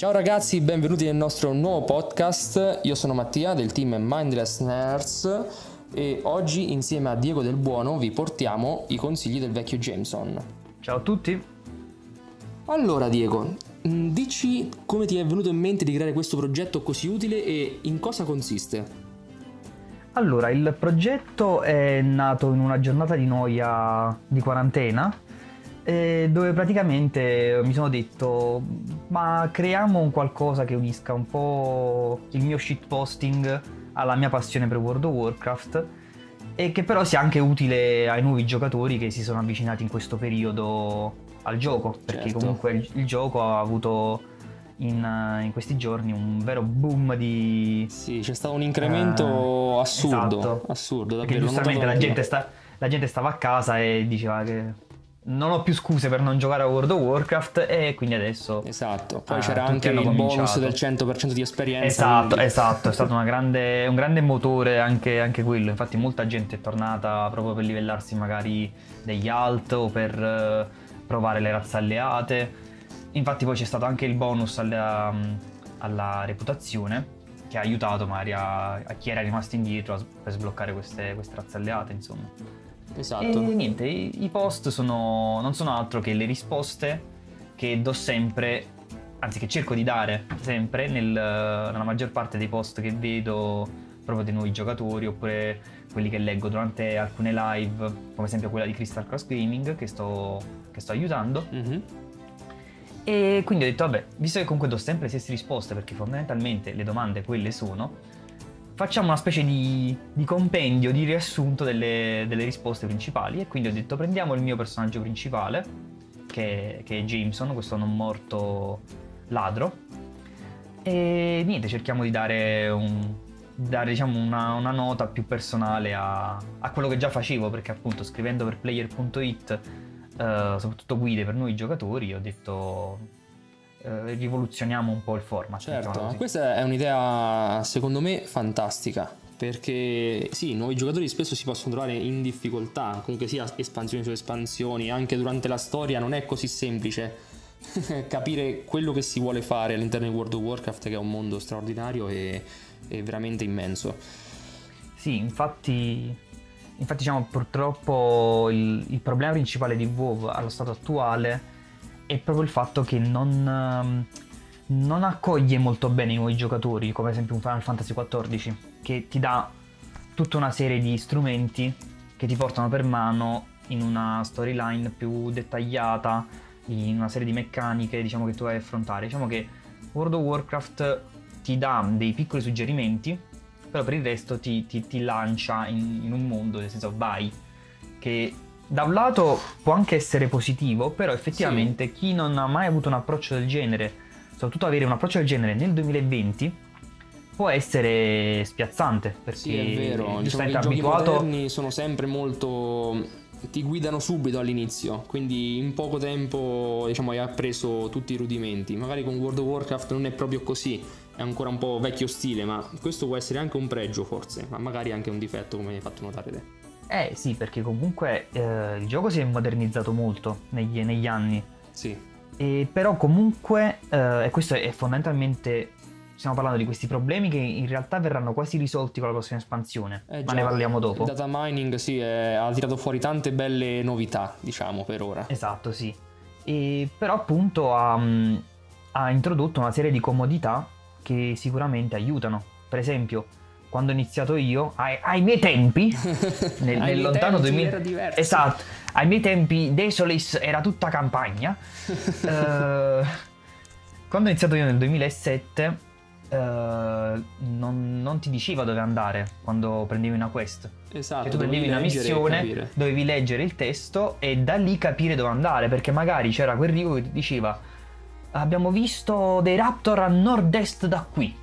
Ciao ragazzi, benvenuti nel nostro nuovo podcast. Io sono Mattia del team Mindless Nerds e oggi insieme a Diego Del Buono vi portiamo i consigli del vecchio Jameson. Ciao a tutti. Allora Diego, dici come ti è venuto in mente di creare questo progetto così utile e in cosa consiste? Allora, il progetto è nato in una giornata di noia di quarantena dove praticamente mi sono detto ma creiamo un qualcosa che unisca un po' il mio shitposting alla mia passione per World of Warcraft e che però sia anche utile ai nuovi giocatori che si sono avvicinati in questo periodo al gioco, perché certo, comunque il gioco ha avuto in questi giorni un vero boom di... Sì, c'è stato un incremento assurdo, esatto, assurdo davvero. Perché giustamente la gente stava a casa e diceva che non ho più scuse per non giocare a World of Warcraft e quindi adesso... Esatto, poi c'era anche il bonus del 100% di esperienza. Esatto, quindi... esatto, è stato un grande motore anche quello, infatti molta gente è tornata proprio per livellarsi magari degli alt o per provare le razze alleate. Infatti poi c'è stato anche il bonus alla reputazione che ha aiutato magari a chi era rimasto indietro per sbloccare queste razze alleate, insomma. Esatto. E niente, i post non sono altro che le risposte che do sempre, anzi che cerco di dare sempre nella maggior parte dei post che vedo proprio dei nuovi giocatori oppure quelli che leggo durante alcune live, come esempio quella di Crystal Cross Gaming che sto aiutando. Mm-hmm. E quindi ho detto vabbè, visto che comunque do sempre le stesse risposte perché fondamentalmente le domande quelle sono, facciamo una specie di compendio, di riassunto delle risposte principali. E quindi ho detto prendiamo il mio personaggio principale che è Jameson, questo non morto ladro, e niente, cerchiamo di dare diciamo una nota più personale a quello che già facevo, perché appunto scrivendo per player.it soprattutto guide per noi giocatori, ho detto rivoluzioniamo un po' il format. Certo, questa è un'idea secondo me fantastica, perché sì, nuovi giocatori spesso si possono trovare in difficoltà, comunque sia espansioni su espansioni, anche durante la storia non è così semplice capire quello che si vuole fare all'interno di World of Warcraft, che è un mondo straordinario e veramente immenso. Sì, infatti diciamo purtroppo il problema principale di WoW allo stato attuale è proprio il fatto che non accoglie molto bene i nuovi giocatori, come ad esempio un Final Fantasy 14 che ti dà tutta una serie di strumenti che ti portano per mano in una storyline più dettagliata, in una serie di meccaniche diciamo che tu vai ad affrontare. Diciamo che World of Warcraft ti dà dei piccoli suggerimenti, però per il resto ti lancia in un mondo, nel senso vai, che da un lato può anche essere positivo, però effettivamente sì, chi non ha mai avuto un approccio del genere, soprattutto avere un approccio del genere nel 2020 può essere spiazzante, perché sì, è vero, diciamo che i giochi moderni sono sempre molto... ti guidano subito all'inizio, quindi in poco tempo diciamo hai appreso tutti i rudimenti. Magari con World of Warcraft non è proprio così, è ancora un po' vecchio stile, ma questo può essere anche un pregio forse, ma magari anche un difetto, come hai fatto notare te. Sì, perché comunque il gioco si è modernizzato molto negli anni. Sì. E però comunque e questo è fondamentalmente, stiamo parlando di questi problemi che in realtà verranno quasi risolti con la prossima espansione, ma ne parliamo dopo. Il data mining sì, ha tirato fuori tante belle novità, diciamo, per ora. Esatto, sì. E però appunto ha introdotto una serie di comodità che sicuramente aiutano. Per esempio, quando ho iniziato io, ai miei tempi, nel lontano 2000... era diverso. Esatto, ai miei tempi Desolace era tutta campagna. Quando ho iniziato io nel 2007... non ti diceva dove andare quando prendevi una quest. Esatto, cioè, tu prendevi una missione, dovevi leggere il testo e da lì capire dove andare, perché magari c'era quel rigo che ti diceva abbiamo visto dei raptor a nord-est da qui,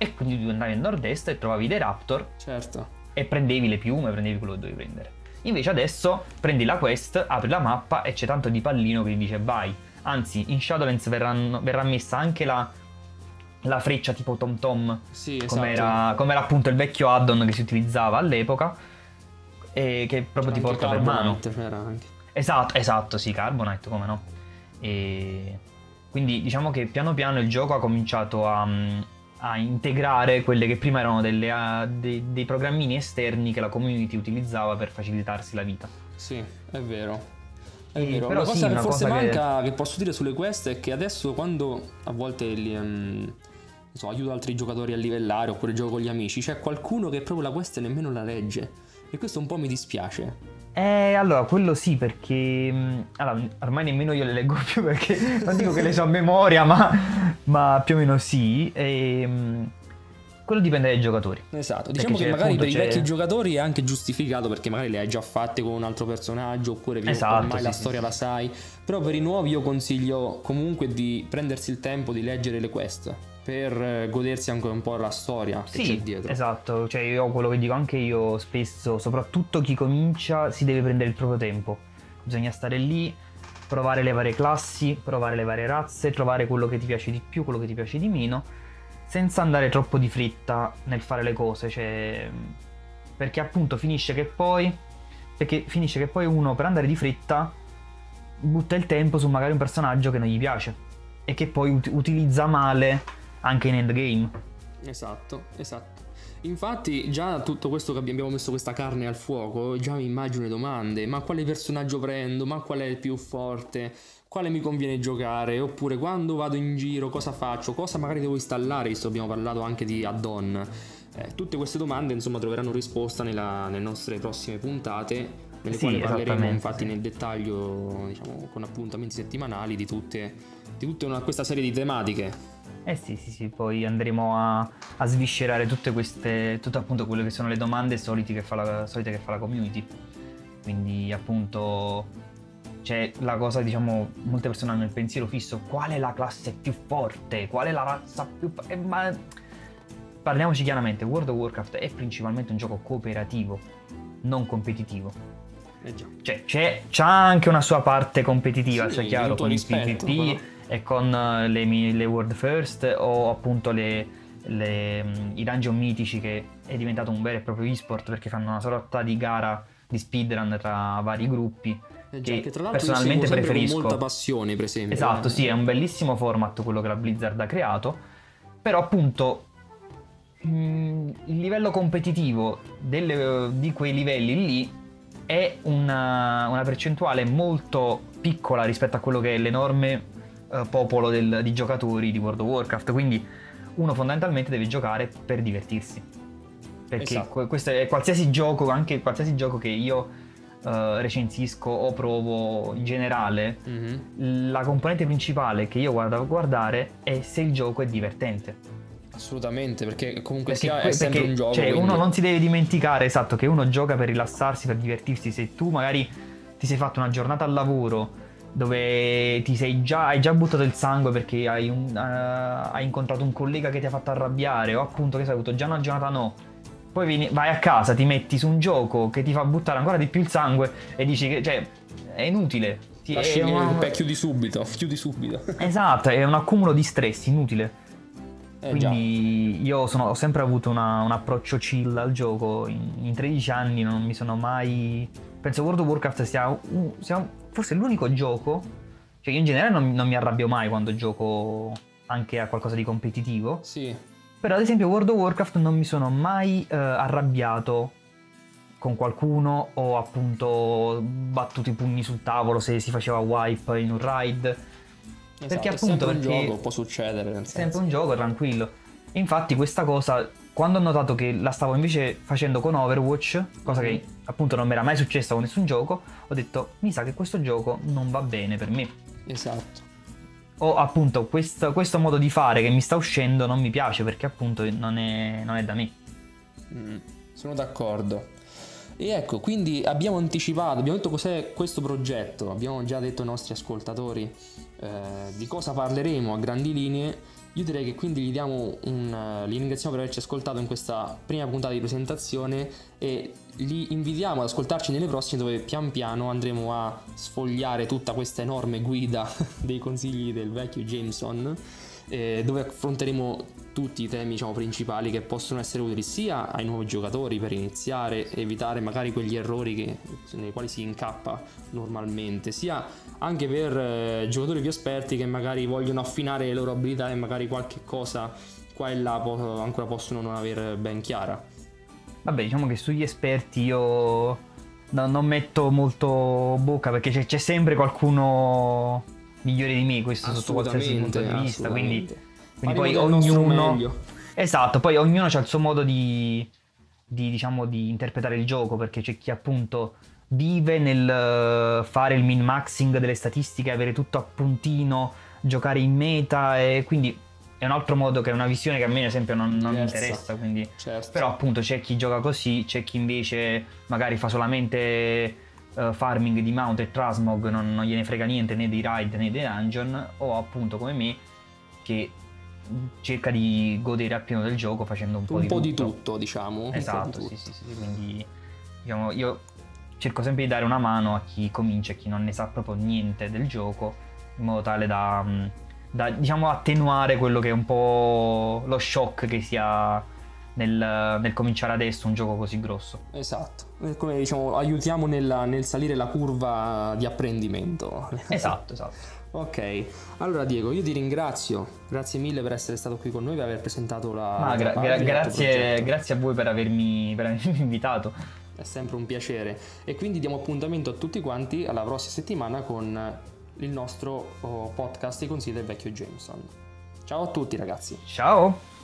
e quindi tu andavi a nord-est e trovavi dei raptor. Certo. E prendevi le piume, prendevi quello che dovevi prendere. Invece adesso prendi la quest, apri la mappa e c'è tanto di pallino che ti dice vai. Anzi, in Shadowlands verrà messa anche la freccia tipo Tom Tom, sì, esatto, come era appunto il vecchio add-on che si utilizzava all'epoca e che proprio ti porta per mano. C'era anche Carbonite. Esatto, sì, Carbonite, come no. E Quindi diciamo che piano piano il gioco ha cominciato a integrare quelle che prima erano dei programmini esterni che la community utilizzava per facilitarsi la vita. Sì, è vero. È vero. Però una cosa sì, che forse cosa manca, che posso dire sulle quest, è che adesso quando a volte aiuto altri giocatori a livellare oppure gioco con gli amici, c'è qualcuno che proprio la quest nemmeno la legge. E questo un po' mi dispiace. Allora, quello sì, perché ormai nemmeno io le leggo più, perché non dico che le so a memoria, ma più o meno sì. Quello dipende dai giocatori. Esatto, diciamo che magari per i vecchi giocatori è anche giustificato, perché magari le hai già fatte con un altro personaggio, oppure ormai la storia la sai. Però per i nuovi io consiglio comunque di prendersi il tempo di leggere le quest, per godersi anche un po' la storia che c'è dietro. Esatto, cioè io quello che dico anche io spesso, soprattutto chi comincia si deve prendere il proprio tempo. Bisogna stare lì, provare le varie classi, provare le varie razze, trovare quello che ti piace di più, quello che ti piace di meno, senza andare troppo di fretta nel fare le cose, cioè perché appunto finisce che poi uno per andare di fretta butta il tempo su magari un personaggio che non gli piace e che poi utilizza male anche in endgame. Esatto. Infatti già tutto questo che abbiamo messo, questa carne al fuoco, già mi immagino le domande: ma quale personaggio prendo? Ma qual è il più forte? Quale mi conviene giocare? Oppure quando vado in giro cosa faccio? Cosa magari devo installare? Visto abbiamo parlato anche di add-on. Tutte queste domande insomma troveranno risposta nelle nostre prossime puntate, nelle quali parleremo infatti nel dettaglio, diciamo, con appuntamenti settimanali di tutta questa serie di tematiche. Sì, poi andremo a sviscerare tutte queste, tutto appunto quello che sono le domande solite che fa la community. Quindi appunto c'è la cosa, diciamo, molte persone hanno il pensiero fisso: qual è la classe più forte? Qual è la razza più forte? Ma parliamoci chiaramente, World of Warcraft è principalmente un gioco cooperativo, non competitivo. Già. Cioè c'ha anche una sua parte competitiva, cioè chiaro, con il PvP e con le world first o appunto i dungeon mitici, che è diventato un vero e proprio esport, perché fanno una sorta di gara di speedrun tra vari gruppi che tra l'altro personalmente preferisco con molta passione, per esempio. Esatto, sì, è un bellissimo format quello che la Blizzard ha creato, però appunto il livello competitivo di quei livelli lì è una percentuale molto piccola rispetto a quello che è l'enorme popolo di giocatori di World of Warcraft. Quindi uno fondamentalmente deve giocare per divertirsi, perché questo è qualsiasi gioco, anche qualsiasi gioco che io recensisco o provo in generale, la componente principale che io vado a guardare è se il gioco è divertente. Assolutamente, perché comunque è sempre un gioco, cioè, quindi uno non si deve dimenticare che uno gioca per rilassarsi, per divertirsi. Se tu magari ti sei fatto una giornata al lavoro dove hai già buttato il sangue perché hai incontrato un collega che ti ha fatto arrabbiare, o appunto che hai avuto già una giornata poi vai a casa, ti metti su un gioco che ti fa buttare ancora di più il sangue e dici che è inutile, chiudi subito. Esatto, è un accumulo di stress inutile. Quindi io ho sempre avuto un approccio chill al gioco. In 13 anni non mi sono mai... Penso World of Warcraft sia forse l'unico gioco, cioè io in generale non mi arrabbio mai quando gioco anche a qualcosa di competitivo. Sì. Però ad esempio World of Warcraft non mi sono mai arrabbiato con qualcuno, o appunto battuto i pugni sul tavolo se si faceva wipe in un raid. Perché appunto è sempre un gioco, può succedere, nel senso. Sempre un gioco tranquillo. Infatti questa cosa, quando ho notato che la stavo invece facendo con Overwatch, cosa che appunto non mi era mai successa con nessun gioco, ho detto mi sa che questo gioco non va bene per me. Esatto. O appunto questo modo di fare che mi sta uscendo non mi piace, perché appunto non è da me. Sono d'accordo. E ecco, quindi abbiamo anticipato, abbiamo detto cos'è questo progetto, abbiamo già detto ai nostri ascoltatori di cosa parleremo a grandi linee. Io direi che quindi li ringraziamo per averci ascoltato in questa prima puntata di presentazione e li invitiamo ad ascoltarci nelle prossime, dove pian piano andremo a sfogliare tutta questa enorme guida dei consigli del vecchio Jameson dove affronteremo tutti i temi, diciamo, principali che possono essere utili sia ai nuovi giocatori per iniziare, evitare magari quegli errori nei quali si incappa normalmente, sia anche per giocatori più esperti che magari vogliono affinare le loro abilità e magari qualche cosa qua e là ancora possono non aver ben chiara. Vabbè, diciamo che sugli esperti io non metto molto bocca, perché c'è sempre qualcuno migliore di me, questo sotto qualsiasi punto di vista, quindi poi ognuno, esatto, poi ognuno ha il suo modo di interpretare il gioco, perché c'è chi appunto vive nel fare il min-maxing delle statistiche, avere tutto a puntino, giocare in meta, e quindi è un altro modo, che è una visione che a me ad esempio non mi interessa, quindi certo. Però appunto c'è chi gioca così, c'è chi invece magari fa solamente farming di mount e Trasmog, non gliene frega niente né dei raid né dei dungeon, o appunto come me che cerca di godere appieno del gioco facendo un po' di tutto, diciamo. Esatto, sì, quindi diciamo, io cerco sempre di dare una mano a chi comincia e chi non ne sa proprio niente del gioco, in modo tale da diciamo attenuare quello che è un po' lo shock che si ha nel cominciare adesso un gioco così grosso. Esatto, come diciamo aiutiamo nel salire la curva di apprendimento. Esatto. Ok, allora Diego, io ti ringrazio, grazie mille per essere stato qui con noi, per aver presentato grazie a voi per avermi invitato, è sempre un piacere, e quindi diamo appuntamento a tutti quanti alla prossima settimana con il nostro podcast I consigli del vecchio Jameson. Ciao a tutti ragazzi. Ciao.